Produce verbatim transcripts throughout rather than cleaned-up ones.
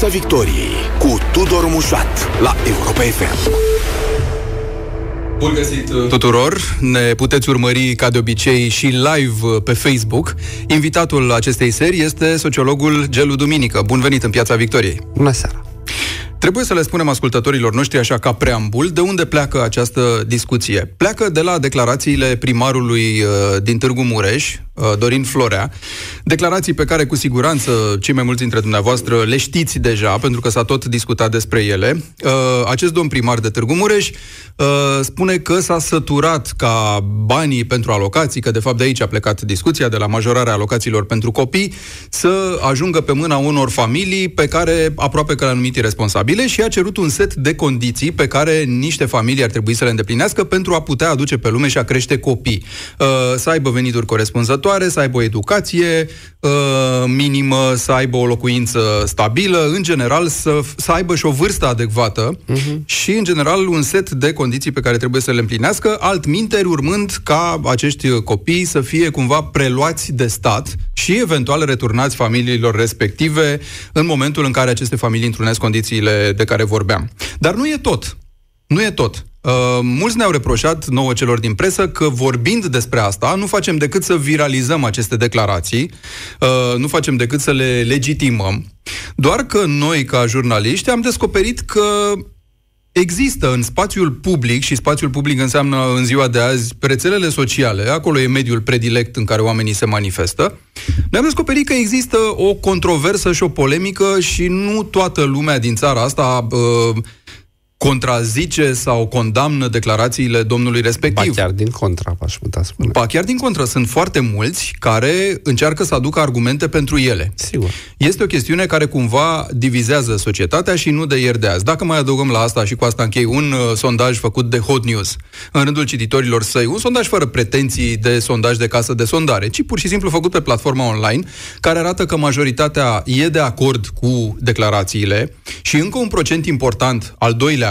Piața Victoriei cu Tudor Mușat la Europa F M. Bun găsit tuturor! Ne puteți urmări ca de obicei și live pe Facebook. Invitatul acestei serii este sociologul Gelu Duminică. Bun venit în Piața Victoriei! Bună seara! Trebuie să le spunem ascultătorilor noștri, așa ca preambul, de unde pleacă această discuție. Pleacă de la declarațiile primarului din Târgu Mureș, Dorin Florea, declarații pe care cu siguranță cei mai mulți dintre dumneavoastră le știți deja, pentru că s-a tot discutat despre ele. Acest domn primar de Târgu Mureș spune că s-a săturat ca banii pentru alocații, că de fapt de aici a plecat discuția, de la majorarea alocațiilor pentru copii, să ajungă pe mâna unor familii pe care aproape că le-a numit irresponsabile și a cerut un set de condiții pe care niște familii ar trebui să le îndeplinească pentru a putea aduce pe lume și a crește copii. Să aibă venituri corespunzătoare, să aibă o educație uh, minimă, să aibă o locuință stabilă, în general să, să aibă și o vârstă adecvată, uh-huh. și în general un set de condiții pe care trebuie să le împlinească, altminteri urmând ca acești copii să fie cumva preluați de stat și eventual returnați familiilor respective în momentul în care aceste familii întrunesc condițiile de care vorbeam. Dar nu e tot. Nu e tot. Uh, mulți ne-au reproșat, nouă celor din presă, că vorbind despre asta, nu facem decât să viralizăm aceste declarații, uh, nu facem decât să le legitimăm, doar că noi, ca jurnaliști, am descoperit că există în spațiul public, și spațiul public înseamnă în ziua de azi rețelele sociale, acolo e mediul predilect în care oamenii se manifestă, ne-am descoperit că există o controversă și o polemică și nu toată lumea din țara asta... Uh, contrazice sau condamnă declarațiile domnului respectiv. Ba chiar din contra, aș putea spune. Ba chiar din contra. Sunt foarte mulți care încearcă să aducă argumente pentru ele. Sigur. Este o chestiune care cumva divizează societatea și nu de ieri de azi. Dacă mai adăugăm la asta, și cu asta închei, un uh, sondaj făcut de Hot News în rândul cititorilor săi, un sondaj fără pretenții de sondaj de casă de sondare, ci pur și simplu făcut pe platforma online, care arată că majoritatea e de acord cu declarațiile și încă un procent important, al doilea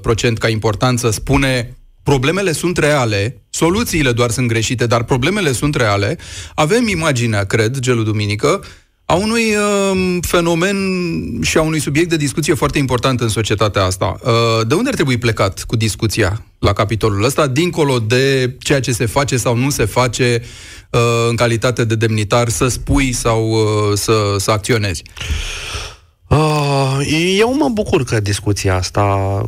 procent ca importanță, spune problemele sunt reale, soluțiile doar sunt greșite, dar problemele sunt reale. Avem imaginea, cred, Gelu Duminică, a unui uh, fenomen și a unui subiect de discuție foarte important în societatea asta. Uh, de unde ar trebui plecat cu discuția la capitolul ăsta, dincolo de ceea ce se face sau nu se face uh, în calitate de demnitar să spui sau uh, să, să acționezi? Eu mă bucur că discuția asta,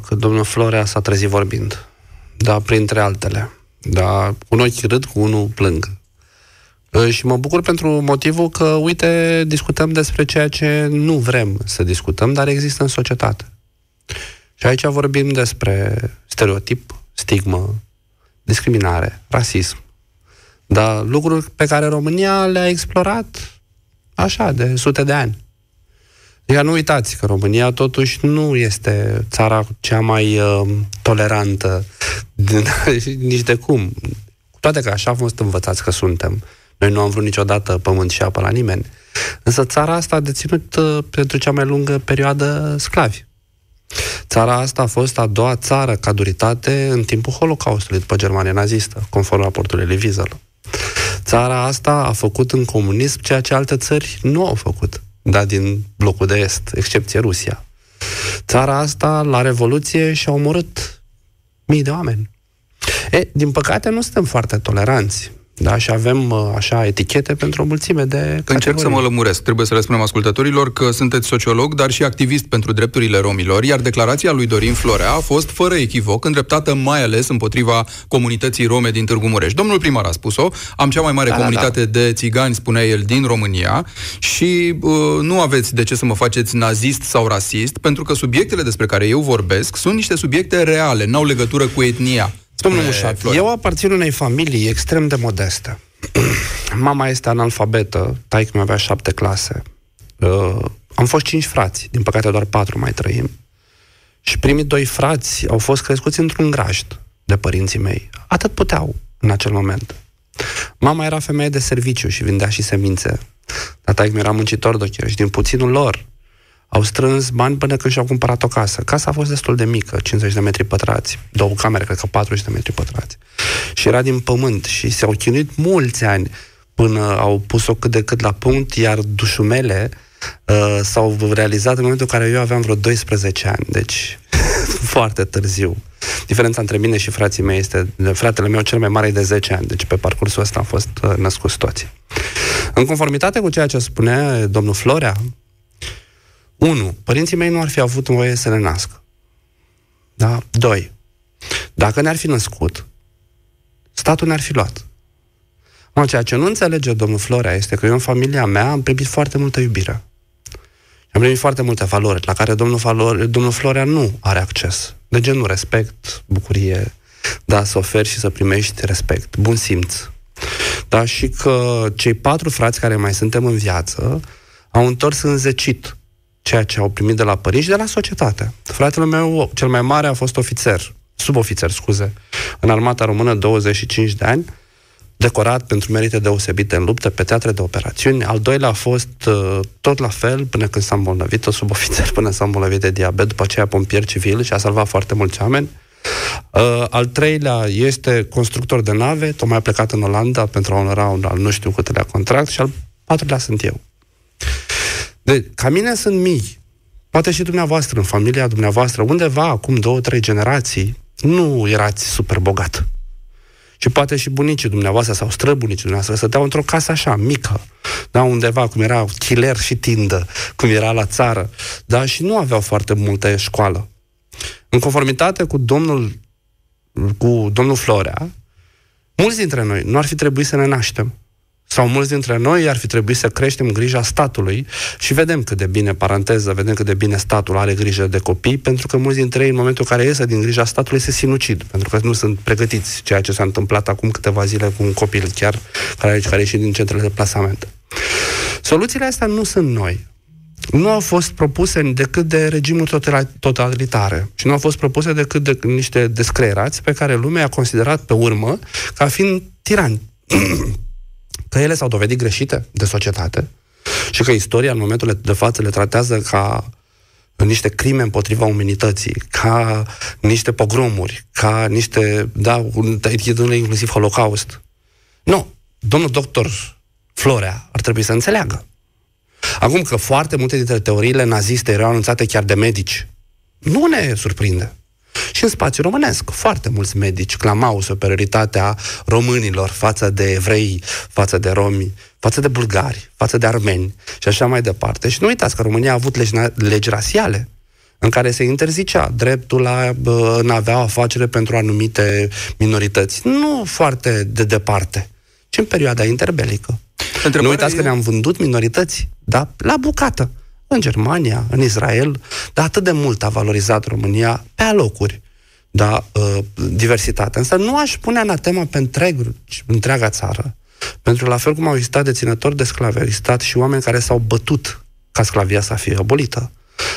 că domnul Florea s-a trezit vorbind, da, printre altele, da, cu un ochi râd, cu unul plâng. Și mă bucur pentru motivul că, uite, discutăm despre ceea ce nu vrem să discutăm, dar există în societate. Și aici vorbim despre stereotip, stigmă, discriminare, rasism, da, lucruri pe care România le-a explorat așa, de sute de ani. Iar nu uitați că România totuși nu este țara cea mai uh, tolerantă, din, nici de cum. Cu toate că așa am fost învățați că suntem. Noi nu am vrut niciodată pământ și apă la nimeni. Însă țara asta a deținut uh, pentru cea mai lungă perioadă sclavi. Țara asta a fost a doua țară ca duritate în timpul Holocaustului, după Germania nazistă, conform raportului Livizăl. Țara asta a făcut în comunism ceea ce alte țări nu au făcut. Da, din blocul de est, excepție Rusia. Țara asta, la Revoluție, și-a omorât mii de oameni. E, din păcate, nu suntem foarte toleranți, da? Și avem, așa, etichete pentru o mulțime de categorii. Încerc să mă lămuresc. Trebuie să le spunem ascultătorilor că sunteți sociolog, dar și activist pentru drepturile romilor, iar declarația lui Dorin Florea a fost, fără echivoc, îndreptată mai ales împotriva comunității rome din Târgu Mureș. Domnul primar a spus-o, am cea mai mare da, comunitate da, da. de țigani, spunea el, din România și uh, nu aveți de ce să mă faceți nazist sau rasist, pentru că subiectele despre care eu vorbesc sunt niște subiecte reale, n-au legătură cu etnia. Domnul Mușat, eu aparțin unei familii extrem de modeste. Mama este analfabetă, taică-mi avea șapte clase. Uh, am fost cinci frați, din păcate doar patru mai trăim. Și primii doi frați au fost crescuți într-un grajd de părinții mei. Atât puteau în acel moment. Mama era femeie de serviciu și vindea și semințe. Dar taică-mi era muncitor de ochiere și din puținul lor au strâns bani până când și-au cumpărat o casă. Casa a fost destul de mică, cincizeci de metri pătrați, două camere, cred că patruzeci de metri pătrați. Și era din pământ și s-au chinuit mulți ani până au pus-o cât de cât la punct, iar dușumele uh, s-au realizat în momentul în care eu aveam vreo doisprezece ani, deci foarte târziu. Diferența între mine și frații mei este, fratele meu cel mai mare e de zece ani, deci pe parcursul ăsta am fost uh, născuți toți. În conformitate cu ceea ce spunea domnul Florea, unu Părinții mei nu ar fi avut voie să ne nască. Da? doi Dacă ne-ar fi născut, statul ne-ar fi luat. Mă, ceea ce nu înțelege domnul Florea este că eu în familia mea am primit foarte multă iubire. Am primit foarte multe valori, la care domnul, Valor, domnul Florea nu are acces. De genul respect, bucurie, da, să oferi și să primești respect, bun simț. Da, și că cei patru frați care mai suntem în viață au întors înzecit ceea ce au primit de la părinți și de la societate. Fratele meu, cel mai mare, a fost ofițer, subofițer, scuze, în armata română, douăzeci și cinci de ani, decorat pentru merite deosebite în luptă, pe teatre de operațiuni. Al doilea a fost tot la fel până când s-a îmbolnăvit, o subofițer până s-a îmbolnăvit de diabet, după aceea pompier civil și a salvat foarte mulți oameni. Al treilea este constructor de nave, tocmai a plecat în Olanda pentru a onora un al nu știu câtelea contract, și al patrulea sunt eu. Deci, ca mine sunt mii. Poate și dumneavoastră, în familia dumneavoastră, undeva, acum două, trei generații, nu erați super bogat. Și poate și bunicii dumneavoastră sau străbunicii dumneavoastră stăteau într-o casă așa, mică, da, undeva, cum era chiler și tindă, cum era la țară, da, și nu aveau foarte multă școală. În conformitate cu domnul, cu domnul Florea, mulți dintre noi nu ar fi trebuit să ne naștem. Sau mulți dintre noi ar fi trebuit să creștem grija statului și vedem cât de bine, paranteză, vedem cât de bine statul are grijă de copii, pentru că mulți dintre ei, în momentul în care iese din grija statului, se sinucid, pentru că nu sunt pregătiți, ceea ce s-a întâmplat acum câteva zile cu un copil chiar care, care a ieșit din centrele de plasament. Soluțiile astea nu sunt noi. Nu au fost propuse decât de regimuri totalitare și nu au fost propuse decât de niște descreierați pe care lumea a considerat pe urmă ca fiind tirani. Că ele s-au dovedit greșite de societate și că istoria în momentul de față le tratează ca niște crime împotriva umanității, ca niște pogromuri, ca niște, da, inclusiv Holocaust. Nu, domnul doctor Florea ar trebui să înțeleagă. Acum că foarte multe dintre teoriile naziste erau anunțate chiar de medici, nu ne surprinde. Și în spațiul românesc, foarte mulți medici clamau superioritatea românilor față de evrei, față de romi, față de bulgari, față de armeni și așa mai departe. Și nu uitați că România a avut legi, legi rasiale în care se interzicea dreptul la a avea o afacere pentru anumite minorități. Nu foarte de departe, ci în perioada interbelică. Întrebarea nu uitați e... că ne-am vândut minorități, da, la bucată. În Germania, în Israel, dar atât de mult a valorizat România pe alocuri, da, diversitatea. Însă nu aș pune anatema pe întreg, întreaga țară, pentru la fel cum au existat deținători de sclavi, au existat și oameni care s-au bătut ca sclavia să fie abolită.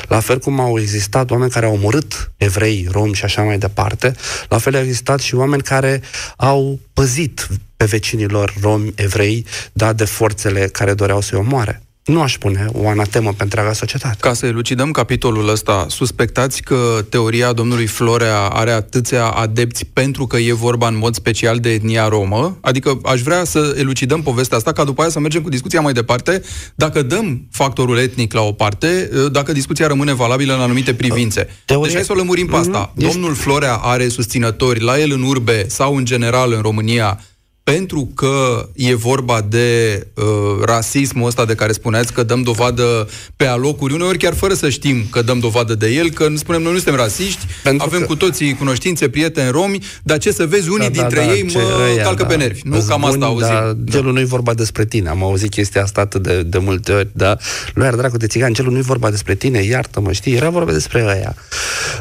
La fel cum au existat oameni care au omorât evrei, romi și așa mai departe, la fel au existat și oameni care au păzit pe vecinilor romi, evrei, da, de forțele care doreau să-i omoare. Nu aș pune o anatemă pe întreaga societate. Ca să elucidăm capitolul ăsta, suspectați că teoria domnului Florea are atâția adepți pentru că e vorba în mod special de etnia romă? Adică aș vrea să elucidăm povestea asta, ca după aia să mergem cu discuția mai departe, dacă dăm factorul etnic la o parte, dacă discuția rămâne valabilă în anumite privințe. Teoria... Deci hai să o lămurim pe asta. Mm-hmm. Domnul Florea are susținători la el în urbe sau în general în România, pentru că e vorba de uh, rasismul ăsta de care spuneați că dăm dovadă pe alocuri, uneori chiar fără să știm că dăm dovadă de el, că spunem noi nu suntem rasiști, pentru avem că... cu toții cunoștințe, prieteni romi, dar ce să vezi, unii da, dintre da, da, ei mă răia, calcă da. pe nervi. Nu, Zbun, cam asta auzim. Da, da. Celul nu-i vorba despre tine, am auzit chestia asta atât de, de multe ori, da? Lui ar dracu de țigan, celul nu-i vorba despre tine, iartă-mă, știi, era vorba despre aia.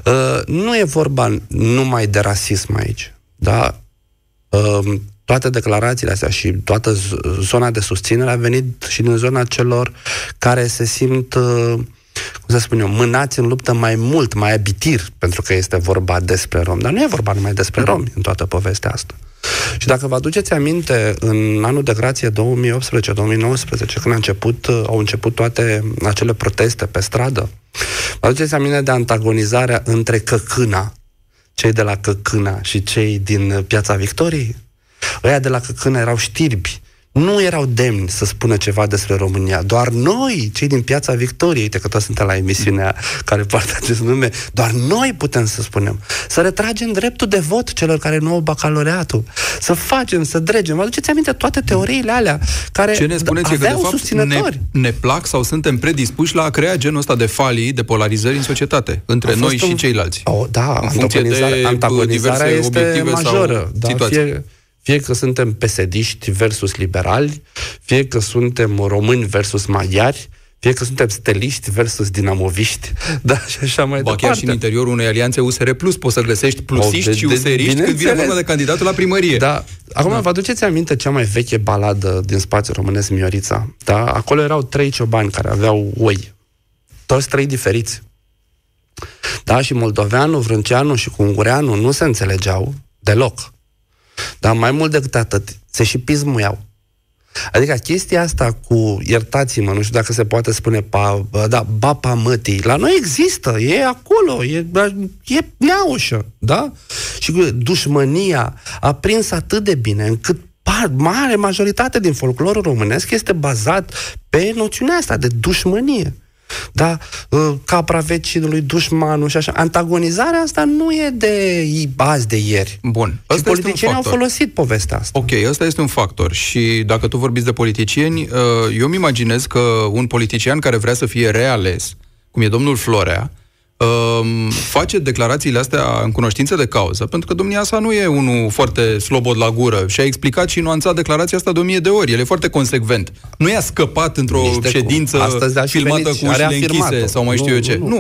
Uh, nu e vorba numai de rasism aici, da? Uh, Toate declarațiile astea și toată zona de susținere a venit și din zona celor care se simt, cum să spun eu, mânați în luptă mai mult, mai abitir, pentru că este vorba despre romi. Dar nu e vorba numai despre romi în toată povestea asta. Și dacă vă aduceți aminte, în anul de grație două mii optsprezece două mii nouăsprezece, când a început, au început toate acele proteste pe stradă, vă aduceți aminte de antagonizarea între Căcâna, cei de la Căcâna și cei din Piața Victoriei? Ăia de la Căcâna erau știrbi, nu erau demni să spună ceva despre România. Doar noi, cei din Piața Victoriei, uite că toți suntem la emisiunea care poartă acest nume, doar noi putem să spunem. Să retragem dreptul de vot celor care nu au bacalaureatul. Să facem, să dregem. Aduceți aminte toate teoriile alea care ce ne spuneți aveau că, de susținători. Ne, ne plac sau suntem predispuși la a crea genul ăsta de falii, de polarizări în societate, între noi un... și ceilalți. Oh, da, în antagonizarea, de antagonizarea este majoră. Da, fie, fie că suntem pesediști versus liberali, fie că suntem români versus maghiari, fie că suntem steliști versus dinamoviști, da, și așa mai ba, departe. Chiar și în interiorul unei alianțe U S R plus, poți să găsești plusiști o, de, de, și useriști când vine vorba de candidatul la primărie. Da. Acum, da. Vă aduceți aminte cea mai veche baladă din spațiul românesc, Miorița? Da? Acolo erau trei ciobani care aveau oi. Toți trei diferiți. Da? Și moldoveanul, vrânceanul și ungureanul nu se înțelegeau deloc. Dar mai mult decât atât, se și pismuiau. Adică chestia asta cu, iertați-mă, nu știu dacă se poate spune, pa, da, bapa mătii, la noi există, e acolo, e, e neaușă, da? Și dușmânia a prins atât de bine încât mare majoritate din folclorul românesc este bazat pe noțiunea asta de dușmânie. Da? Capra vecinului, dușmanul și așa. Antagonizarea asta nu e de azi, de ieri. Bun. Și politicienii au folosit povestea asta. Ok, ăsta este un factor. Și dacă tu vorbiți de politicieni, eu îmi imaginez că un politician care vrea să fie reales, cum e domnul Florea, face declarațiile astea în cunoștință de cauză, pentru că domnia sa nu e unul foarte slobod la gură și a explicat și nuanțat declarația asta de o mie de ori. El e foarte consecvent. Nu i-a scăpat într-o ședință filmată cu ușile închise sau mai știu eu ce. Nu. nu.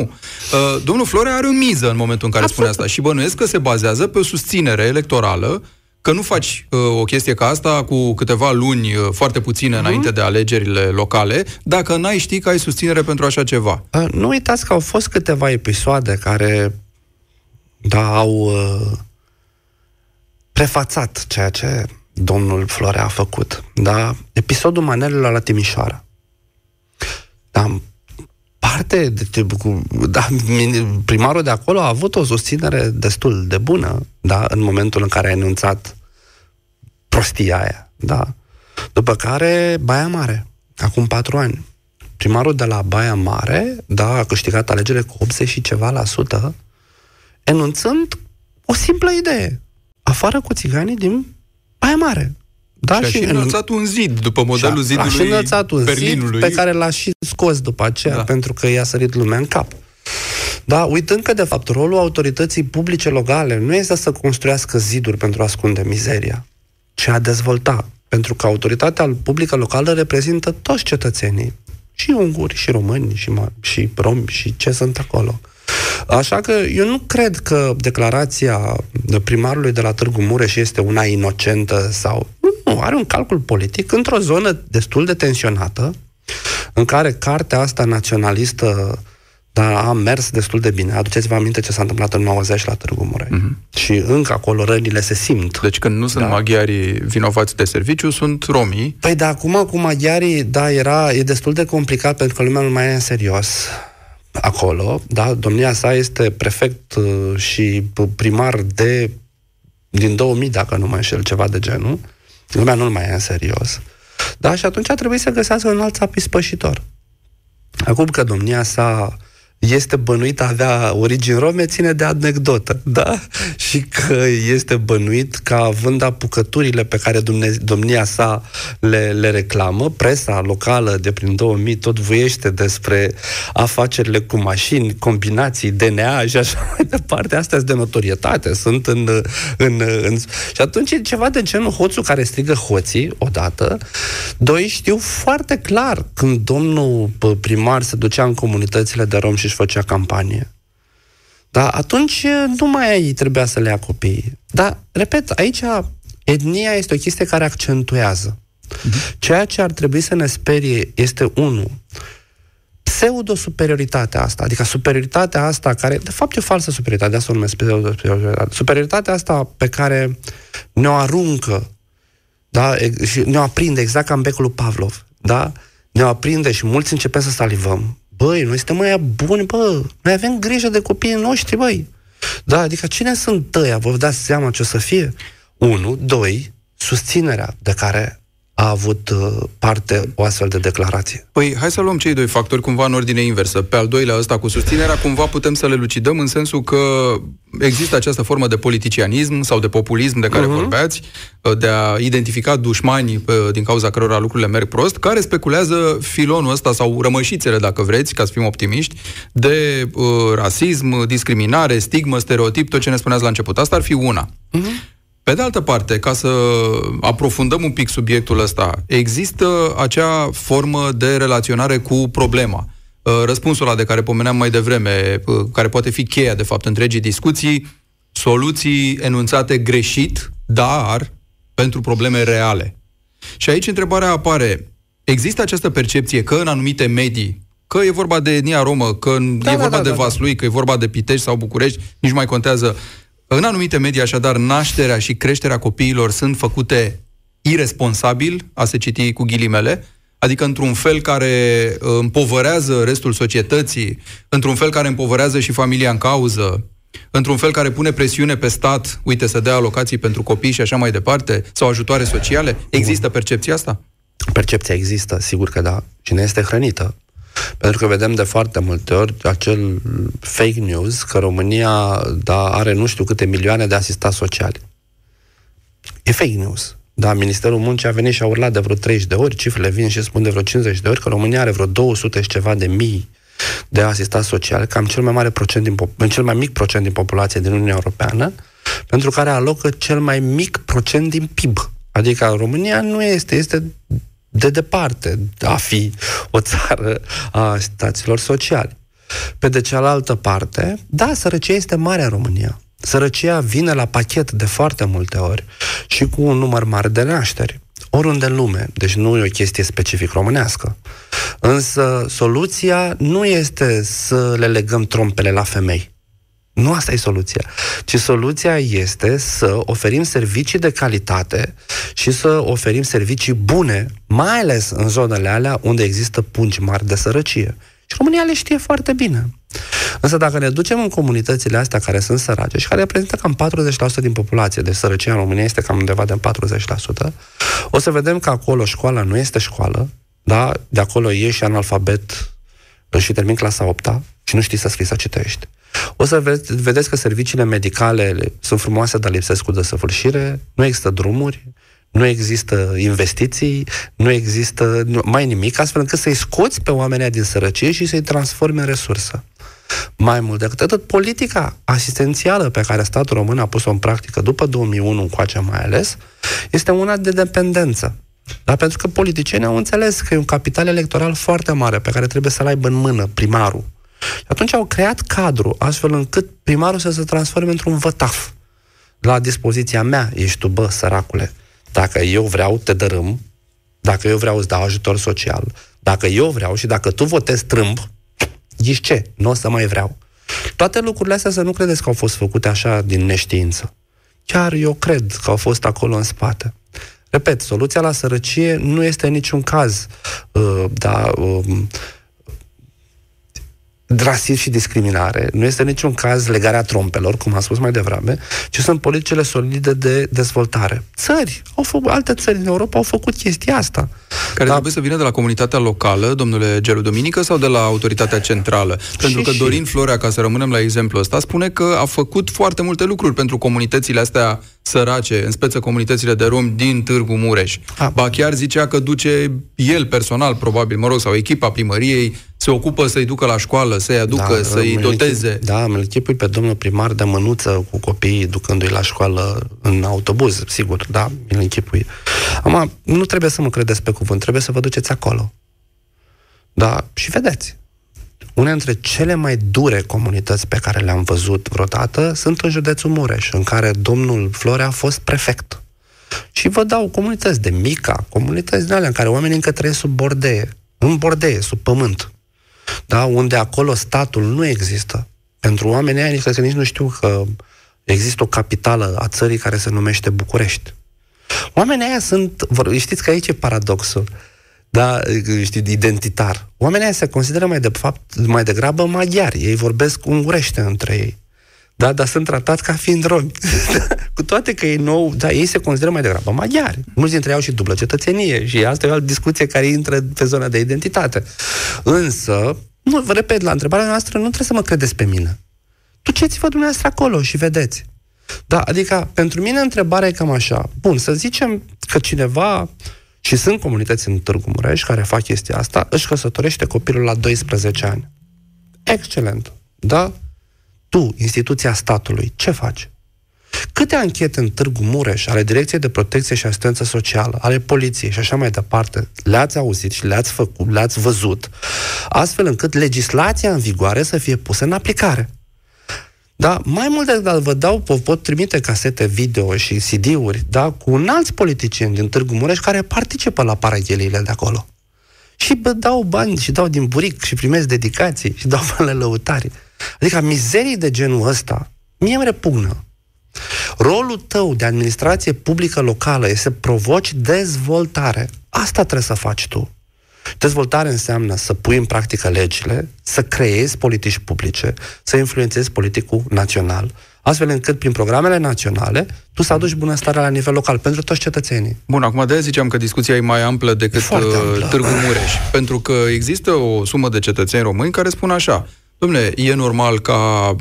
Uh, domnul Florea are o miză în momentul în care Absolut. spune asta și bănuiesc că se bazează pe o susținere electorală, că nu faci uh, o chestie ca asta cu câteva luni uh, foarte puține mm-hmm. înainte de alegerile locale, dacă n-ai ști că ai susținere pentru așa ceva. Uh, nu uitați că au fost câteva episoade care da, au uh, prefațat ceea ce domnul Florea a făcut. Da? Episodul manelelor la Timișoara. Da, parte de, da, primarul de acolo a avut o susținere destul de bună, da, în momentul în care a enunțat prostia aia, da. După care Baia Mare, acum patru ani. Primarul de la Baia Mare, da, a câștigat alegerile cu optzeci și ceva la sută, enunțând o simplă idee. Afară cu țiganii din Baia Mare. Da, și a și, și înălțat în... un zid, după modelul a, zidului Berlinului. A și înălțat un Berlinului. zid pe care l-a și scos după aceea, da. pentru că i-a sărit lumea în cap. Da, uitând că, de fapt, rolul autorității publice locale nu este să construiască ziduri pentru a ascunde mizeria, ci a dezvolta. Pentru că autoritatea publică locală reprezintă toți cetățenii. Și unguri, și români, și, și romi, și ce sunt acolo. Așa că eu nu cred că declarația primarului de la Târgu Mureș este una inocentă sau... Nu, are un calcul politic într-o zonă destul de tensionată, în care cartea asta naționalistă da, a mers destul de bine. Aduceți-vă aminte ce s-a întâmplat în nouăzeci la Târgu Mureș. Mm-hmm. Și încă acolo rănile se simt. Deci când nu sunt da. maghiarii vinovați de serviciu, sunt romii. Păi da, acum cu maghiarii, da, era, e destul de complicat pentru că lumea nu mai e în serios acolo. Da? Domnia sa este prefect și primar de din două mii, dacă nu mă înșel, ceva de genul. Lumea nu mai e în serios. Da? Și atunci a trebuit să găsească un alt țap ispășitor. Acum că domnia sa este bănuită a avea origini rome, ține de anecdotă, da? Și că este bănuit ca având apucăturile pe care Dumne- domnia sa le, le reclamă. Presa locală de prin două mii tot vuiește despre afacerile cu mașini, combinații, D N A și așa mai departe. Astea sunt de notorietate, sunt în... în, în... Și atunci e ceva de genul hoțul care strigă hoții, odată. Doi, știu foarte clar când domnul primar se ducea în comunitățile de rom și își făcea campanie. Da? Atunci nu mai ei trebuia să le ia copiii. Dar, repet, aici etnia este o chestie care accentuează. Uh-huh. Ceea ce ar trebui să ne sperie este, unul, pseudo-superioritatea asta, adică superioritatea asta care, de fapt e falsă superioritate, asta o numesc pseudo-superioritate. Superioritatea asta pe care ne-o aruncă, da? Și ne-o aprinde, exact ca în becul lui Pavlov. Da? Ne-o aprinde și mulți începem să salivăm. Băi, noi suntem aia buni, bă, noi avem grijă de copiii noștri, băi. Da, adică cine sunt ăia? Vă dați seama ce o să fie? Unu, doi, susținerea de care a avut parte o astfel de declarație. Păi, hai să luăm cei doi factori cumva în ordine inversă. Pe al doilea ăsta cu susținerea, cumva putem să le lucidăm în sensul că există această formă de politicianism sau de populism de care uh-huh. vorbeați, de a identifica dușmani din cauza cărora lucrurile merg prost, care speculează filonul ăsta sau rămășițele, dacă vreți, ca să fim optimiști, de uh, rasism, discriminare, stigmă, stereotip, tot ce ne spuneați la început. Asta ar fi una. Uh-huh. Pe de altă parte, ca să aprofundăm un pic subiectul ăsta, există acea formă de relaționare cu problema. Răspunsul ăla de care pomeneam mai devreme, care poate fi cheia, de fapt, întregii discuții, soluții enunțate greșit, dar pentru probleme reale. Și aici întrebarea apare, există această percepție că în anumite medii, că e vorba de etnia romă, că da, e da, vorba da, de da, Vaslui, că e vorba de Pitești sau București, nici nu mai contează. În anumite medii, așadar, nașterea și creșterea copiilor sunt făcute iresponsabil, a se citi cu ghilimele, adică într-un fel care împovărează restul societății, într-un fel care împovărează și familia în cauză, într-un fel care pune presiune pe stat, uite, să dea alocații pentru copii și așa mai departe, sau ajutoare sociale. Există percepția asta? Percepția există, sigur că da. Și ne este hrănită. Pentru că vedem de foarte multe ori acel fake news că România da, are nu știu câte milioane de asistați sociali. E fake news. Da, Ministerul Muncii a venit și a urlat de vreo treizeci de ori, cifrele vin și spun de vreo cincizeci de ori, că România are vreo două sute și ceva de mii de asistați sociali, cam cel mai mare procent din cel mai mic procent din populație din Uniunea Europeană, pentru care alocă cel mai mic procent din P I B. Adică România nu este, este de departe a fi o țară a stațiilor sociale. Pe de cealaltă parte, da, sărăcia este mare în România. Sărăcia vine la pachet de foarte multe ori și cu un număr mare de nașteri, oriunde în lume. Deci nu e o chestie specific românească. Însă soluția nu este să le legăm trompele la femei. Nu asta e soluția, ci soluția este să oferim servicii de calitate și să oferim servicii bune, mai ales în zonele alea unde există pungi mari de sărăcie. Și România le știe foarte bine. Însă dacă ne ducem în comunitățile astea care sunt sărace și care reprezintă cam patruzeci la sută din populație, deci sărăcia în România este cam undeva de patruzeci la sută, o să vedem că acolo școala nu este școală, da? De acolo ieși analfabet și termin clasa a opta și nu știi să scrii, să citești. O să vede- vedeți că serviciile medicale sunt frumoase, dar lipsesc cu desăvârșire, nu există drumuri, nu există investiții, nu există mai nimic, astfel încât să-i scoți pe oamenii din sărăcie și să-i transforme în resursă. Mai mult decât atât, politica asistențială pe care statul român a pus-o în practică după două mii unu încoace mai ales, este una de dependență. Dar pentru că politicienii au înțeles că e un capital electoral foarte mare pe care trebuie să-l aibă în mână primarul. Și atunci au creat cadru, astfel încât primarul să se transforme într-un vătaf. La dispoziția mea ești tu, bă, săracule. Dacă eu vreau, te dărâm. Dacă eu vreau, îți dau ajutor social. Dacă eu vreau și dacă tu votezi trâmb, ești ce? Nu o să mai vreau. Toate lucrurile astea să nu credeți că au fost făcute așa din neștiință. Chiar eu cred că au fost acolo în spate. Repet, soluția la sărăcie nu este în niciun caz uh, da... Uh, rasism și discriminare, nu este niciun caz legarea trompelor, cum am spus mai devreme, ci sunt politicile solide de dezvoltare. Țări, au făcut, alte țări din Europa au făcut chestia asta. Care da. Trebuie să vină de la comunitatea locală, domnule Gelu Duminică, sau de la autoritatea centrală? Pentru și, că Dorin Florea, ca să rămânem la exemplu ăsta, spune că a făcut foarte multe lucruri pentru comunitățile astea sărace, în speță comunitățile de romi din Târgu Mureș. A. Ba chiar zicea că duce el personal, probabil, mă rog, sau echipa primăriei, se ocupă să-i ducă la școală, să-i aducă, da, să-i doteze. Da, îl închipui pe domnul primar de mânuță cu copiii ducându-i la școală în autobuz, sigur, da, îl închipui. Ama, nu trebuie să mă credeți pe cuvânt, trebuie să vă duceți acolo. Da, și vedeți. Una dintre cele mai dure comunități pe care le-am văzut vreodată sunt în județul Mureș, în care domnul Florea a fost prefect. Și vă dau comunități de Mica, comunități din alea în care oamenii încă trăiesc sub bordeie, în bordeie, sub pământ. Da? Unde acolo statul nu există. Pentru oamenii aia, cred că nici nu știu că există o capitală a țării care se numește București. Oamenii aia sunt, știți că aici e paradoxul, da, știi, identitar. Oamenii aia se consideră mai de fapt, mai degrabă maghiari. Ei vorbesc ungurește între ei. Da, dar sunt tratați ca fiind romi. Cu toate că e nou, dar ei se consideră mai degrabă maghiari. Mulți dintre ei au și dublă cetățenie și asta e o altă discuție care intră pe zona de identitate. Însă, nu, vă repet, la întrebarea noastră nu trebuie să mă credeți pe mine. Duceți-vă dumneavoastră acolo și vedeți. Da, adică, pentru mine întrebarea e cam așa. Bun, să zicem că cineva, și sunt comunități în Târgu Mureș care fac chestia asta, își căsătorește copilul la doisprezece ani. Excelent, da? Tu, instituția statului, ce faci? Câte anchete în Târgu Mureș, ale Direcției de Protecție și Asistență Socială, ale Poliției și așa mai departe, le-ați auzit și le-ați făcut, le-ați văzut, astfel încât legislația în vigoare să fie pusă în aplicare? Da? Mai mult decât vă dau, pot trimite casete video și C D-uri, da? Cu alți politicieni din Târgu Mureș care participă la paragheliile de acolo. Și bă, dau bani și dau din buric și primesc dedicații și dau bani la lăutari. Adică mizerii de genul ăsta mie îmi repugnă. Rolul tău de administrație publică locală este să provoci dezvoltare. Asta trebuie să faci tu. Dezvoltare înseamnă să pui în practică legile, să creezi politici publice, să influențezi politicul național, astfel încât prin programele naționale tu să aduci bunăstarea la nivel local pentru toți cetățenii. Bun, acum de-aia ziceam că discuția e mai amplă decât amplă. Târgu Mureș, pentru că există o sumă de cetățeni români care spun așa: dom'le, e normal ca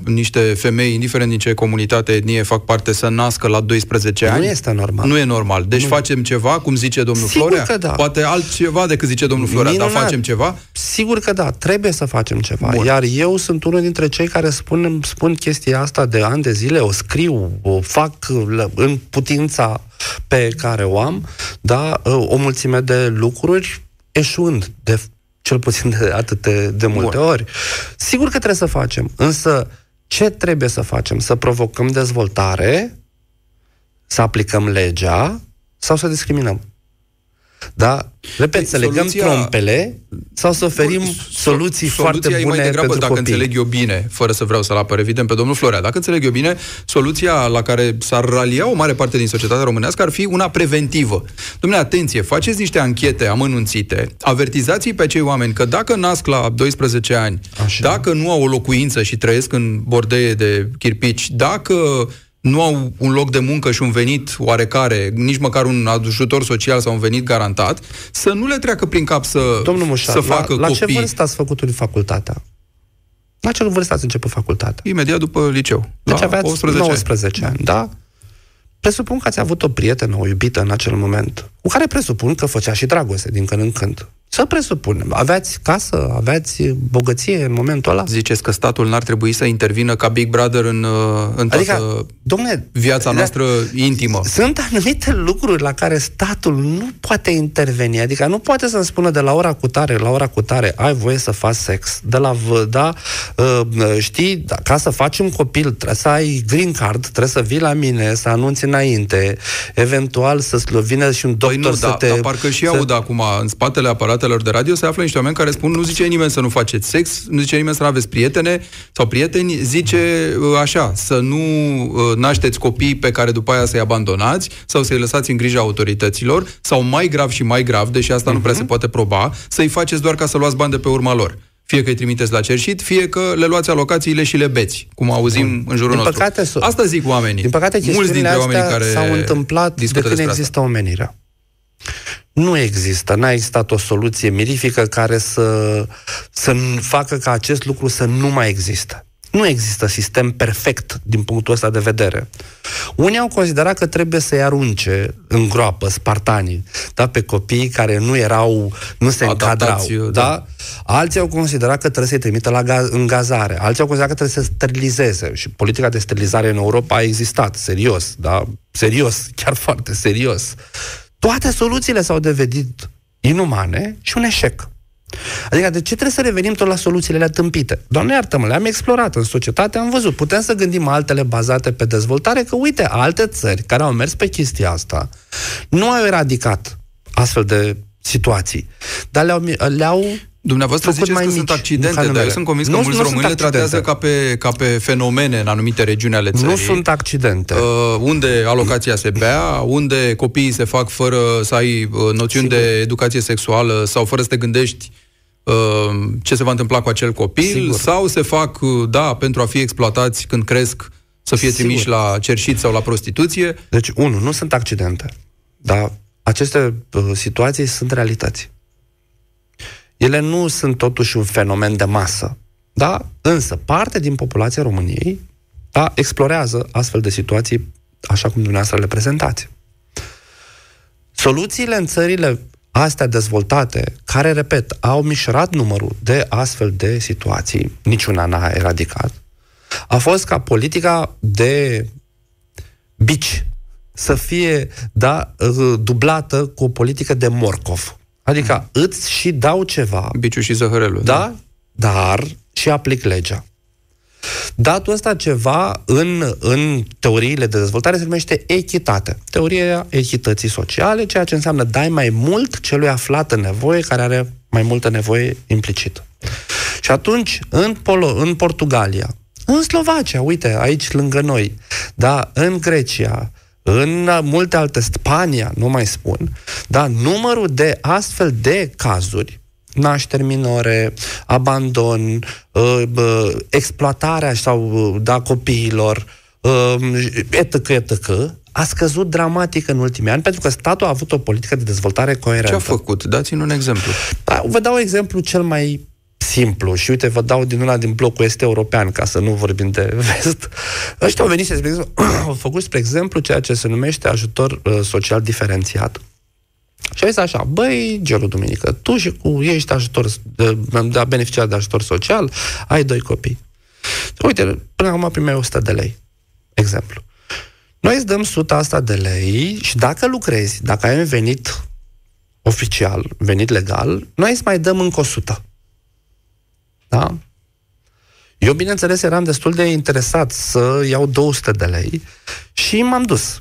niște femei, indiferent din ce comunitate, etnie fac parte, să nască la doisprezece ani? Nu este normal. Nu e normal. Deci nu. Facem ceva, cum zice domnul Sigur Florea? Că da. Poate altceva decât zice domnul Florea, Minunat. Dar facem ceva? Sigur că da, trebuie să facem ceva. Bun. Iar eu sunt unul dintre cei care spun, spun chestia asta de ani de zile, o scriu, o fac în putința pe care o am, da, o mulțime de lucruri, eșuând de cel puțin de atât de multe Bun. Ori. Sigur că trebuie să facem, însă ce trebuie să facem? Să provocăm dezvoltare, să aplicăm legea sau să discriminăm? Da? Repet, să legăm trompele sau să oferim soluții foarte bune pentru copii. Soluția e mai degrabă, dacă înțeleg eu bine, fără să vreau să-l apăr, evident, pe domnul Florea, dacă înțeleg eu bine, soluția la care s-ar ralia o mare parte din societatea românească ar fi una preventivă. Domnule, atenție, faceți niște anchete amănunțite, avertizați-i pe acei oameni că dacă nasc la doisprezece ani, Așa. Dacă nu au o locuință și trăiesc în bordeie de chirpici, dacă nu au un loc de muncă și un venit oarecare, nici măcar un ajutor social sau un venit garantat, să nu le treacă prin cap să, Domnul Mușat, să facă la, la copii. La ce vârstă ați făcut facultatea? La ce vârstă ați început facultatea? Imediat după liceu. Deci aveați nouăsprezece ani, da? Presupun că ați avut o prietenă, o iubită în acel moment, cu care presupun că făcea și dragoste din când în când. Să presupunem. Aveați casă, aveați bogăție în momentul ăla? Ziceți că statul n-ar trebui să intervină ca Big Brother în, în adică, toată domne, viața noastră intimă? Sunt anumite lucruri la care statul nu poate interveni. Adică nu poate să-mi spună de la ora cutare, la ora cutare, ai voie să faci sex. De la, da, știi, ca să faci un copil, trebuie să ai green card, trebuie să vii la mine, să anunți înainte, eventual să-ți vină și un doctor păi nu, să da, te... Dar parcă și să... aud acum, în spatele aparat de radio se află niște oameni care spun: nu zice nimeni să nu faceți sex, nu zice nimeni să nu aveți prietene sau prieteni, zice așa, să nu nașteți copii pe care după aia să-i abandonați sau să-i lăsați în grija autorităților sau mai grav și mai grav, deși asta uh-huh. nu prea se poate proba, să-i faceți doar ca să luați bani de pe urma lor. Fie că îi trimiteți la cerșit, fie că le luați alocațiile și le beți, cum auzim Bun. În jurul din nostru. Păcate, asta zic oamenii. Din păcate, mulți dintre oamenii care s-au întâmplat de când există omenirea. Nu există, n-a existat o soluție mirifică care să, să facă ca acest lucru să nu mai există. Nu există sistem perfect din punctul ăsta de vedere. Unii au considerat că trebuie să-i arunce în groapă, spartanii, da, pe copiii care nu erau, nu se Adaptați, încadrau. Da? Da. Alții au considerat că trebuie să-i trimită la gaz, în gazare. Alții au considerat că trebuie să sterilizeze. Și politica de sterilizare în Europa a existat, serios, da? Serios, chiar foarte serios. Toate soluțiile s-au devenit inumane și un eșec. Adică, de ce trebuie să revenim tot la soluțiile alea tâmpite? Doamne iartă-mă, le-am explorat în societate, am văzut. Putem să gândim altele bazate pe dezvoltare, că uite, alte țări care au mers pe chestia asta nu au eradicat astfel de situații, dar le-au... le-au Dumneavoastră ziceți că mici, sunt accidente, dar eu sunt convins că nu, mulți români le tratează ca pe, ca pe fenomene în anumite regiuni ale țării. Nu sunt accidente. Uh, unde alocația se bea, unde copiii se fac fără să ai uh, noțiuni Sigur. De educație sexuală sau fără să te gândești uh, ce se va întâmpla cu acel copil, Sigur. Sau se fac, uh, da, pentru a fi exploatați când cresc să fie trimiși la cerșit sau la prostituție. Deci, unu, nu sunt accidente, dar aceste uh, situații sunt realități. Ele nu sunt totuși un fenomen de masă, da? Însă parte din populația României, da, explorează astfel de situații așa cum dumneavoastră le prezentați. Soluțiile în țările astea dezvoltate, care, repet, au mișorat numărul de astfel de situații, niciuna n-a eradicat, a fost ca politica de bici să fie, da, dublată cu o politică de morcov. Adică îți și dau ceva. Biciul și zăhărelul. Da? Da? Dar și aplic legea. Datul ăsta ceva în, în teoriile de dezvoltare se numește echitate. Teoria echității sociale, ceea ce înseamnă dai mai mult celui aflat în nevoie, care are mai multă nevoie implicit. Și atunci, în, Polo, în Portugalia, în Slovacia, uite, aici lângă noi, da, în Grecia, în multe alte, Spania, nu mai spun, dar numărul de astfel de cazuri, nașteri minore, abandon, exploatarea sau, da, copiilor, etc., etc., a scăzut dramatic în ultimii ani, pentru că statul a avut o politică de dezvoltare coerentă. Ce a făcut? Dați-mi un exemplu. Da, vă dau exemplu cel mai simplu și, uite, vă dau din una din blocul este european, ca să nu vorbim de vest. Ăștia au venit și, spre exemplu, au făcut, spre exemplu, ceea ce se numește ajutor social diferențiat. Și a zis așa: băi, Gelu Duminică, tu și cu ești ajutor, a beneficiat de ajutor social, ai doi copii. Uite, până acum primeai o sută de lei, exemplu. Noi îți dăm o sută asta de lei și dacă lucrezi, dacă ai venit oficial, venit legal, noi îți mai dăm încă o sută. Da? Eu, bineînțeles, eram destul de interesat să iau două sute de lei și m-am dus.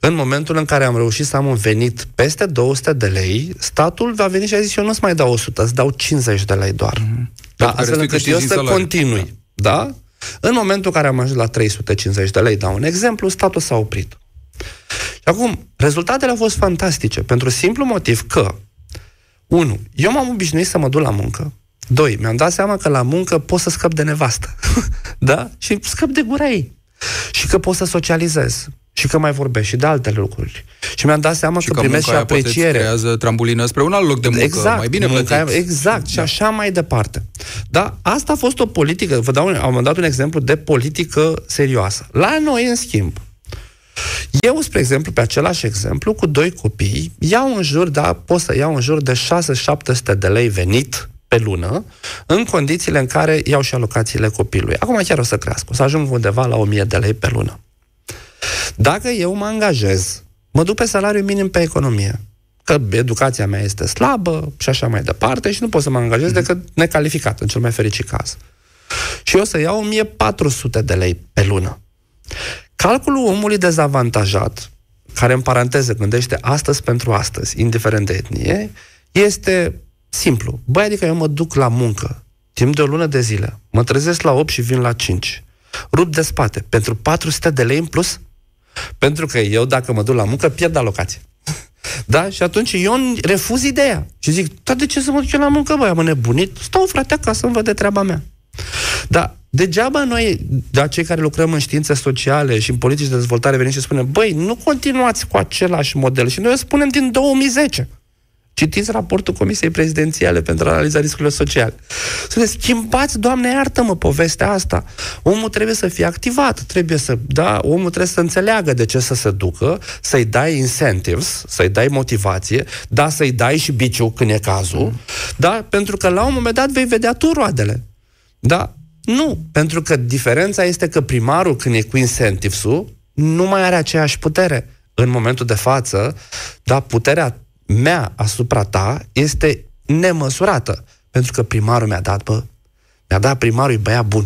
În momentul în care am reușit să am un venit peste două sute de lei, statul va veni și a zis: eu nu-ți mai dau o sută, îți dau cincizeci de lei doar. Mm-hmm. Da, astfel încât eu să salarii. continui. Da. Da? În momentul în care am ajuns la trei sute cincizeci de lei, dau un exemplu, statul s-a oprit. Și acum, rezultatele au fost fantastice, pentru simplu motiv că, unu, eu m-am obișnuit să mă duc la muncă. Doi, mi-am dat seama că la muncă pot să scăp de nevastă. Da? Și scăp de gura ei. Și că pot să socializez. Și că mai vorbesc și de altele lucruri. Și mi-am dat seama și că primesc și apreciere. Și că trambulină spre un alt loc de muncă, exact, mai bine plătit. Aia, exact, da. Și așa mai departe. Da? Asta a fost o politică, vă dau un, am dat un exemplu de politică serioasă. La noi, în schimb, eu, spre exemplu, pe același exemplu, cu doi copii, iau în jur, da, pot să iau în jur de șase-șapte sute de lei venit pe lună, în condițiile în care iau și alocațiile copilului. Acum chiar o să crească, o să ajung undeva la o mie de lei pe lună. Dacă eu mă angajez, mă duc pe salariu minim pe economie, că educația mea este slabă și așa mai departe și nu pot să mă angajez decât necalificat, în cel mai fericit caz. Și eu să iau o mie patru sute de lei pe lună. Calculul omului dezavantajat, care în paranteză gândește astăzi pentru astăzi, indiferent de etnie, este simplu. Băi, adică eu mă duc la muncă timp de o lună de zile, mă trezesc la opt și vin la cinci, rup de spate pentru patru sute de lei în plus. Pentru că eu, dacă mă duc la muncă, pierd alocație. Da? Și atunci eu refuz ideea. Și zic: da, de ce să mă duc eu la muncă, băi? Am înnebunit? Stau, frate, acasă, îmi văd de treaba mea. Da, degeaba noi, da, cei care lucrăm în științe sociale și în politici de dezvoltare, venim și spunem: băi, nu continuați cu același model. Și noi spunem din două mii zece. Citiți raportul Comisiei Prezidențiale pentru analiza riscurilor sociale. Să ne schimbați, Doamne iartă-mă, povestea asta. Omul trebuie să fie activat, trebuie să, da, omul trebuie să înțeleagă de ce să se ducă, să-i dai incentives, să-i dai motivație, da, să-i dai și biciu când e cazul, mm. da, pentru că la un moment dat vei vedea tu roadele. Da? Nu, pentru că diferența este că primarul, când e cu incentives-ul, nu mai are aceeași putere în momentul de față, da, puterea mea asupra ta este nemăsurată. Pentru că primarul mi-a dat, bă, mi-a dat primarul, e băiat bun.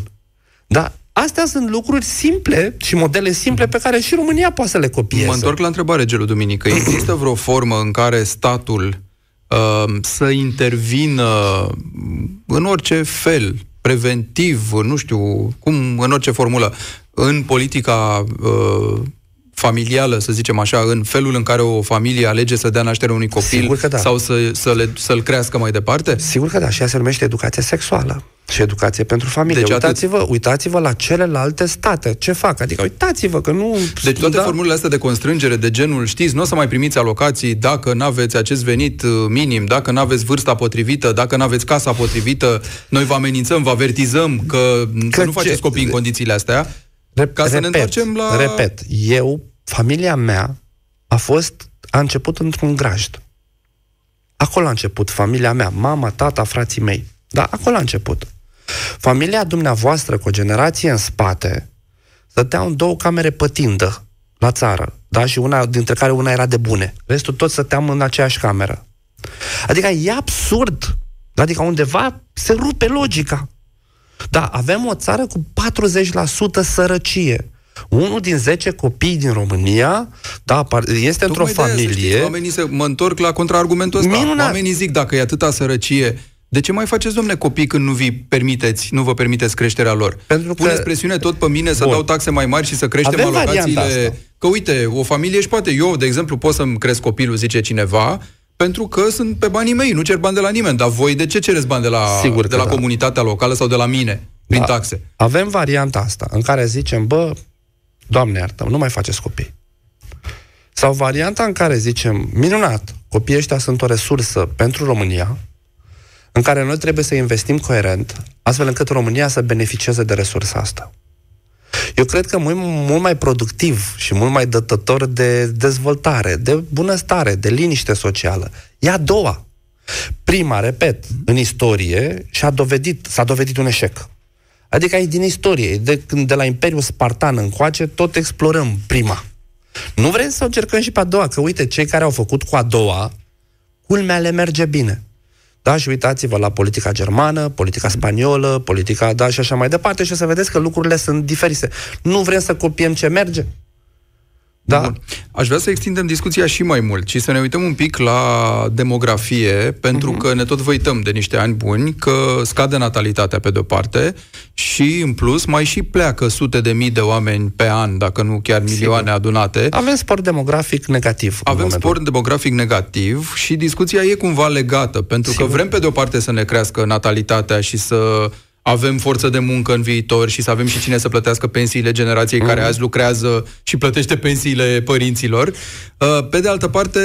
Dar astea sunt lucruri simple și modele simple pe care și România poate să le copieze. Mă întorc la întrebare, Gelu Duminică. Există vreo formă în care statul uh, să intervină în orice fel, preventiv, nu știu cum, în orice formulă, în politica uh, familială, să zicem așa, în felul în care o familie alege să dea naștere unui copil, da, sau să, să le, să-l crească mai departe? Sigur că da, și ea se numește educație sexuală și educație pentru familie. Deci uitați-vă, uitați-vă la celelalte state, ce fac, adică uitați-vă că nu... Deci toate da. formulele astea de constrângere, de genul, știți, nu o să mai primiți alocații dacă n-aveți acest venit minim, dacă n-aveți vârsta potrivită, dacă n-aveți casa potrivită, noi vă amenințăm, vă avertizăm că, că să nu faceți copii în condițiile astea, Rep- ca să repet, ne întoarcem la... Repet, eu, familia mea a fost, a început într-un grajd. Acolo a început familia mea, mama, tata, frații mei. Da, acolo a început. Familia dumneavoastră, cu o generație în spate, stăteau în două camere pe tindă, la țară, da? Și una, dintre care una era de bune. Restul tot stăteam în aceeași cameră. Adică e absurd. Adică undeva se rupe logica. Da, avem o țară cu patruzeci la sută sărăcie. Unul din zece copii din România, da, este într-o familie... Știți, oamenii se, mă întorc la contraargumentul ăsta. Minunat. Oamenii zic, dacă e atâta sărăcie, de ce mai faceți, domne, copii când nu vi permiteți, nu vă permiteți creșterea lor? Pentru că... Puneți presiune tot pe mine să Bun. dau taxe mai mari și să creștem Avem alocațiile... Că uite, o familie își poate... Eu, de exemplu, pot să-mi cresc copilul, zice cineva... Pentru că sunt pe banii mei, nu cer bani de la nimeni. Dar voi de ce cereți bani de la, de la da. comunitatea locală sau de la mine, prin da. taxe? Avem varianta asta, în care zicem, bă, Doamne iartă, nu mai faceți copii. Sau varianta în care zicem, minunat, copiii ăștia sunt o resursă pentru România, în care noi trebuie să investim coerent, astfel încât România să beneficieze de resursa asta. Eu cred că mult, mult mai productiv și mult mai dătător de dezvoltare, de bunăstare, de liniște socială. E a doua. Prima, repet, în istorie și-a dovedit, s-a dovedit un eșec. Adică e din istorie, de, de la Imperiul Spartan încoace, tot explorăm prima. Nu vrem să încercăm și pe a doua, că uite, cei care au făcut cu a doua, culmea, le merge bine. Da, și uitați-vă la politica germană, politica spaniolă, politica, da, și așa mai departe, și o să vedeți că lucrurile sunt diferite. Nu vrem să copiem ce merge. Da? Bun. Aș vrea să extindem discuția și mai mult și să ne uităm un pic la demografie, pentru mm-hmm. că ne tot văităm de niște ani buni că scade natalitatea pe de-o parte și, în plus, mai și pleacă sute de mii de oameni pe an, dacă nu chiar milioane Sigur. adunate. Avem spor demografic negativ. Avem spor demografic negativ și discuția e cumva legată, pentru Sigur. că vrem pe de-o parte să ne crească natalitatea și să... avem forță de muncă în viitor și să avem și cine să plătească pensiile generației mm. care azi lucrează și plătește pensiile părinților. Pe de altă parte,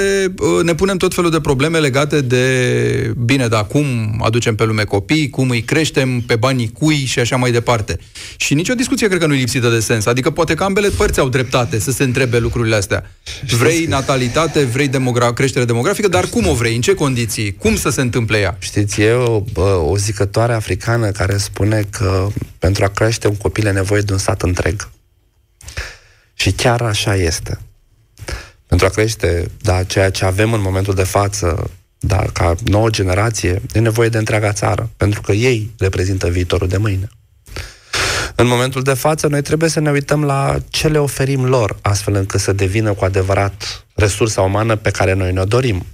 ne punem tot felul de probleme legate de, bine, dar cum aducem pe lume copii, cum îi creștem, pe banii cui și așa mai departe. Și nicio discuție cred că nu e lipsită de sens. Adică poate că ambele părți au dreptate să se întrebe lucrurile astea. Vrei natalitate, vrei demogra- creștere demografică, dar cum o vrei, în ce condiții, cum să se întâmple ea? Știți, e o, o zicătoare africană care spune că pentru a crește un copil e nevoie de un sat întreg. Și chiar așa este. Pentru a crește, da, ceea ce avem în momentul de față, da, ca nouă generație, e nevoie de întreaga țară, pentru că ei reprezintă viitorul de mâine. În momentul de față, noi trebuie să ne uităm la ce le oferim lor, astfel încât să devină cu adevărat resursa umană pe care noi ne-o dorim.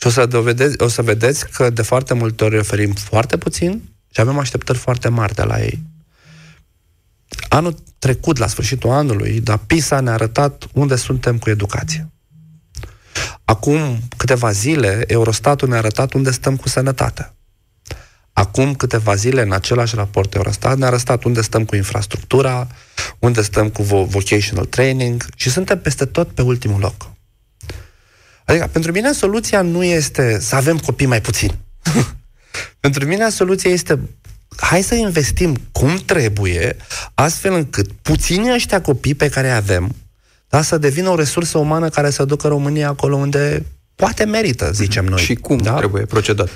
Și o să, dovedeți, o să vedeți că de foarte multe ori oferim foarte puțin și avem așteptări foarte mari de la ei. Anul trecut, la sfârșitul anului, dar PISA ne-a arătat unde suntem cu educație. Acum câteva zile, Eurostatul ne-a arătat unde stăm cu sănătatea. Acum câteva zile, în același raport Eurostat, ne-a arătat unde stăm cu infrastructura, unde stăm cu vocational training și suntem peste tot pe ultimul loc. Adică, pentru mine, soluția nu este să avem copii mai puțini. Pentru mine, soluția este hai să investim cum trebuie, astfel încât puțini ăștia copii pe care avem, da, să devină o resursă umană care să ducă România acolo unde poate merită, zicem noi. Și cum da? trebuie procedat?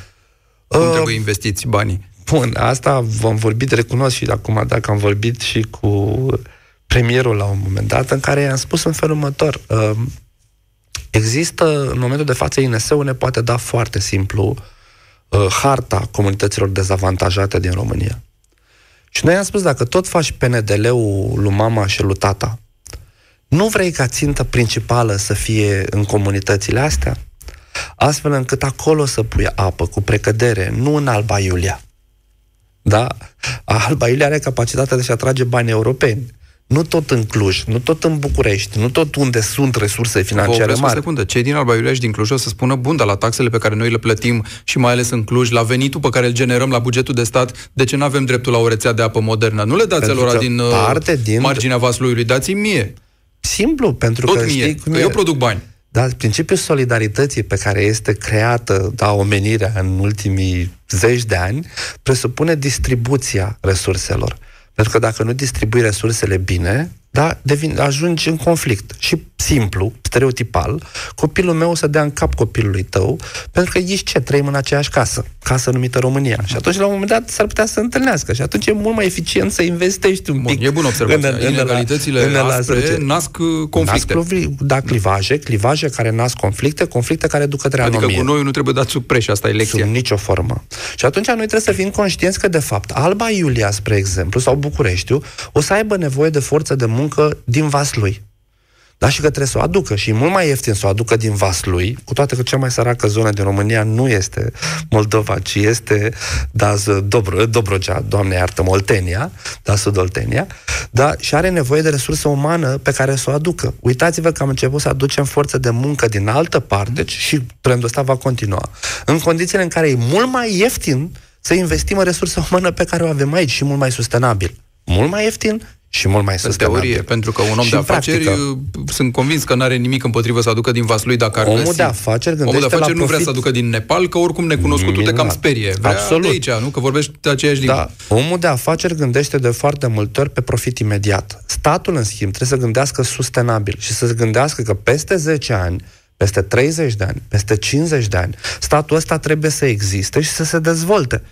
Cum uh, trebuie investiți banii? Bun, asta v-am vorbit, recunosc și acum, dacă am vorbit și cu premierul la un moment dat, în care i-am spus în felul următor. Uh, există, în momentul de față, I N S-ul ne poate da foarte simplu harta comunităților dezavantajate din România. Și noi am spus, dacă tot faci P N D L-ul lui mama și lui tata, nu vrei ca țintă principală să fie în comunitățile astea? Astfel încât acolo să pui apă cu precădere, nu în Alba Iulia. Da? Alba Iulia are capacitatea de a-și atrage bani europeni. Nu tot în Cluj, nu tot în București, nu tot unde sunt resurse financiare mari. O secundă, cei din Alba Iulia și din Cluj o să spună, bun, dar la taxele pe care noi le plătim și mai ales în Cluj, la venitul pe care îl generăm la bugetul de stat, de ce nu avem dreptul la o rețea de apă modernă? Nu le dați alora din, din marginea Vasluiului, dați-mi mie. Simplu, pentru tot că, mie, știi, că eu produc bani. Da, principiul solidarității pe care este creată, da, omenirea în ultimii zeci de ani presupune distribuția resurselor. Pentru că dacă nu distribui resursele bine, da, devin, ajungi în conflict. Și simplu, stereotipal, copilul meu o să dea în cap copilului tău, pentru că ești ce? Trăim în aceeași casă, casă numită România. Și atunci, la un moment dat, s-ar putea să se întâlnească. Și atunci e mult mai eficient să investești un pic. Bun, e bună observația. În, în, Inegalitățile în, aspre nasc conflicte. Nasc, da, clivaje, clivaje care nasc conflicte, conflicte care duc către anomie. Adică gunoiul nu trebuie dat sub preș, asta e lecția. Sub nicio formă. Și atunci noi trebuie să fim conștienți că, de fapt, Alba Iulia, spre exemplu, sau Bucureștiul, o să aibă nevoie de forță de muncă din Vaslui. Da, și că trebuie să o aducă. Și e mult mai ieftin să o aducă din Vaslui, cu toate că cea mai săracă zonă din România nu este Moldova, ci este da, Dobro, Dobrogea, Doamne iartă, Moltenia, da, Sudoltenia, da, și are nevoie de resursă umană pe care să o aducă. Uitați-vă că am început să aducem forță de muncă din altă parte, deci și trendul ăsta va continua. În condițiile în care e mult mai ieftin să investim în resursă umană pe care o avem aici și mult mai sustenabil. Mult mai ieftin și mult mai sustenabil. Teorie, pentru că un om de afaceri, practică, sunt convins că n-are nimic împotrivă să aducă din Vaslui dacă ar omul găsi. De afaceri, omul de afaceri nu vrea să aducă din Nepal, că oricum necunoscutul te cam sperie. Vrea absolut. Aici, nu? Că vorbești aceeași limbă. Da. Omul de afaceri gândește de foarte multe ori pe profit imediat. Statul, în schimb, trebuie să gândească sustenabil și să se gândească că peste zece ani, peste treizeci de ani, peste cincizeci de ani, statul ăsta trebuie să existe și să se dezvolte.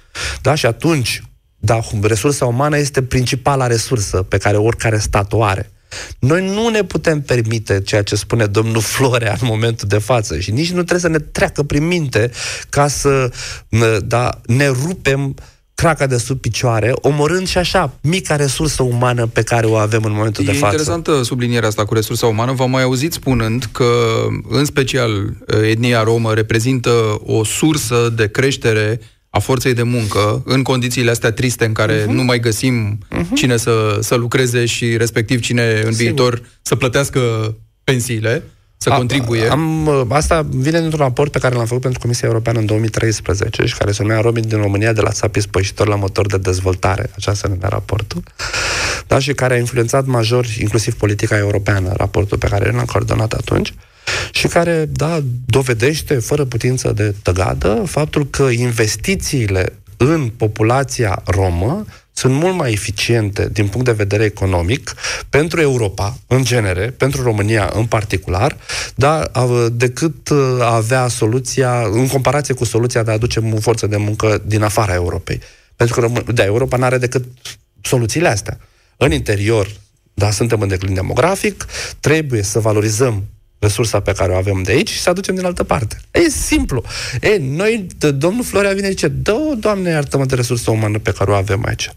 Da? Și atunci... Da, resursa umană este principala resursă pe care oricare stat o are. Noi nu ne putem permite ceea ce spune domnul Florea în momentul de față și nici nu trebuie să ne treacă prin minte ca să da, ne rupem craca de sub picioare, omorând și așa mica resursă umană pe care o avem în momentul de față. E interesantă sublinierea asta cu resursa umană. V-am mai auzit spunând că, în special, etnia romă reprezintă o sursă de creștere a forței de muncă, în condițiile astea triste în care uh-huh. nu mai găsim uh-huh. cine să, să lucreze și respectiv cine în sigur. Viitor să plătească pensiile, să a, contribuie. Am, asta vine dintr-un raport pe care l-am făcut pentru Comisia Europeană în două mii treisprezece și care se numea Robin din România de la țapi spășitor la motor de dezvoltare, așa se numea raportul, da, și care a influențat major inclusiv politica europeană, raportul pe care l-am coordonat atunci. Și care, da, dovedește, fără putință de tăgadă, faptul că investițiile în populația romă sunt mult mai eficiente din punct de vedere economic pentru Europa, în genere, pentru România în particular, dar decât avea soluția, în comparație cu soluția de a aduce forță de muncă din afara Europei. Pentru că, da, Europa nu are decât soluțiile astea. În interior, da, suntem în declin demografic, trebuie să valorizăm resursa pe care o avem de aici și să aducem din altă parte. E simplu. E, noi, domnul Florea vine și zice, dă, Doamne, iartă-mă de resursa umană pe care o avem aici.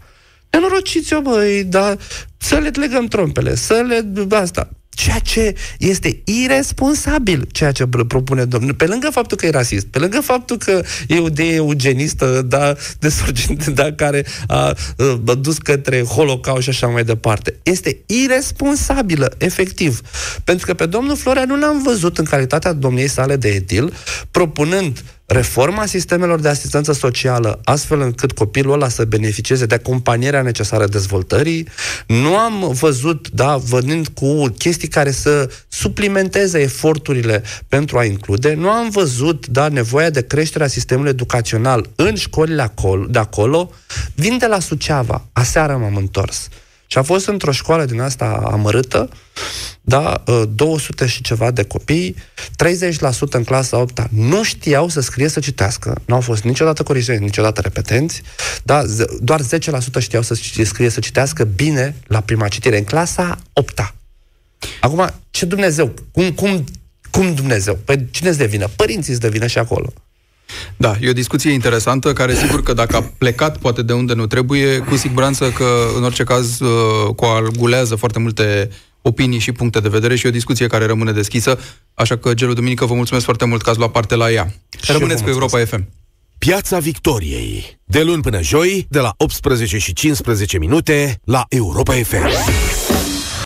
Nenorociți-o, băi, dar să le legăm trompele, să le... Asta. Ceea ce este iresponsabil, ceea ce propune domnul, pe lângă faptul că e rasist, pe lângă faptul că e o idee eugenistă, da, de surginte, da, care a, a dus către Holocaust și așa mai departe. Este iresponsabilă, efectiv. Pentru că pe domnul Florea nu l-am văzut în calitatea domniei sale de edil, propunând reforma sistemelor de asistență socială, astfel încât copilul ăla să beneficieze de acompanierea necesară dezvoltării. Nu am văzut, da, venind cu chestii care să suplimenteze eforturile pentru a include, nu am văzut, da, nevoia de creșterea sistemului educațional în școlile acolo, de acolo. Vin de la Suceava, aseară m-am întors. Și a fost într-o școală din asta amărâtă, da, două sute și ceva de copii, treizeci la sută în clasa a opta nu știau să scrie, să citească, nu au fost niciodată corigenți, niciodată repetenți, da, doar zece la sută știau să scrie, să citească bine la prima citire, în clasa a opta. Acum, ce Dumnezeu? Cum, cum, cum Dumnezeu? Păi cine îți devină? Părinții îți devină și acolo. Da, e o discuție interesantă, care sigur că dacă a plecat poate de unde nu trebuie, cu siguranță că în orice caz coagulează foarte multe opinii și puncte de vedere și e o discuție care rămâne deschisă, așa că, Gelu Duminică, vă mulțumesc foarte mult că ați luat parte la ea. Și rămâneți cu Europa F M. Piața Victoriei, de luni până joi, de la optsprezece și cincisprezece minute, la Europa F M.